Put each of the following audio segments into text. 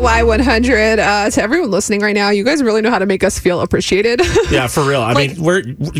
Y100 to everyone listening right now, you guys really know how to make us feel appreciated. Yeah, for real. I mean,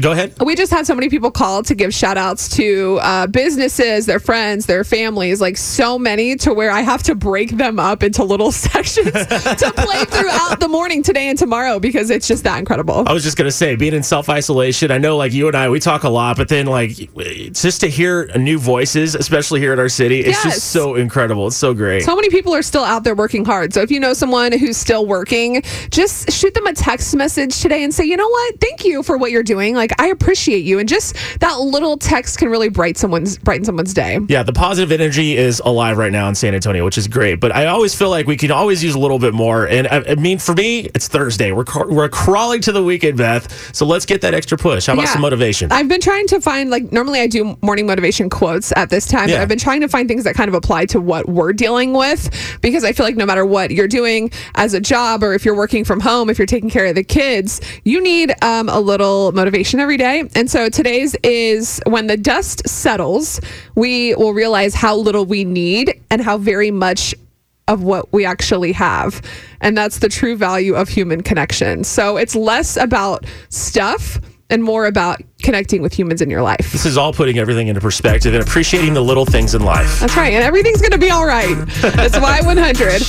go ahead. We just had so many people call to give shout outs to businesses, their friends, their families, like so many, to where I have to break them up into little sections to play throughout the morning today and tomorrow, because it's just that incredible. I was just going to say, being in self-isolation, I know like you and I, we talk a lot, but then like it's just to hear new voices, especially here in our city, it's just so incredible. It's so great. So many people are still out there working hard. So if you know someone who's still working, just shoot them a text message today and say, you know what? Thank you for what you're doing. Like, I appreciate you. And just that little text can really brighten someone's day. Yeah, the positive energy is alive right now in San Antonio, which is great. But I always feel like we can always use a little bit more. And I mean, for me, it's Thursday. We're crawling to the weekend, Beth. So let's get that extra push. How about some motivation? I've been trying to find, like, normally I do morning motivation quotes at this time. Yeah. But I've been trying to find things that kind of apply to what we're dealing with, because I feel like no matter what you're doing as a job, or if you're working from home, if you're taking care of the kids, you need a little motivation every day. And so today's is, when the dust settles, we will realize how little we need and how very much of what we actually have. And that's the true value of human connection. So it's less about stuff and more about connecting with humans in your life. This is all putting everything into perspective and appreciating the little things in life. That's right. And everything's going to be all right. That's Y100.